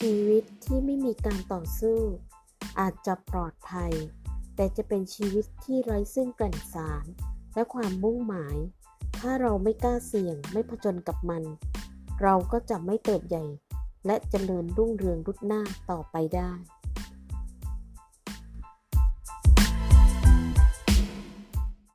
ชีวิตที่ไม่มีการต่อสู้อาจจะปลอดภัยแต่จะเป็นชีวิตที่ไร้ซึ่งกลิ่นสารและความมุ่งหมายถ้าเราไม่กล้าเสี่ยงไม่ผจญกับมันเราก็จะไม่เติบใหญ่และเจริญรุ่งเรืองรุ่งหน้าต่อไปได้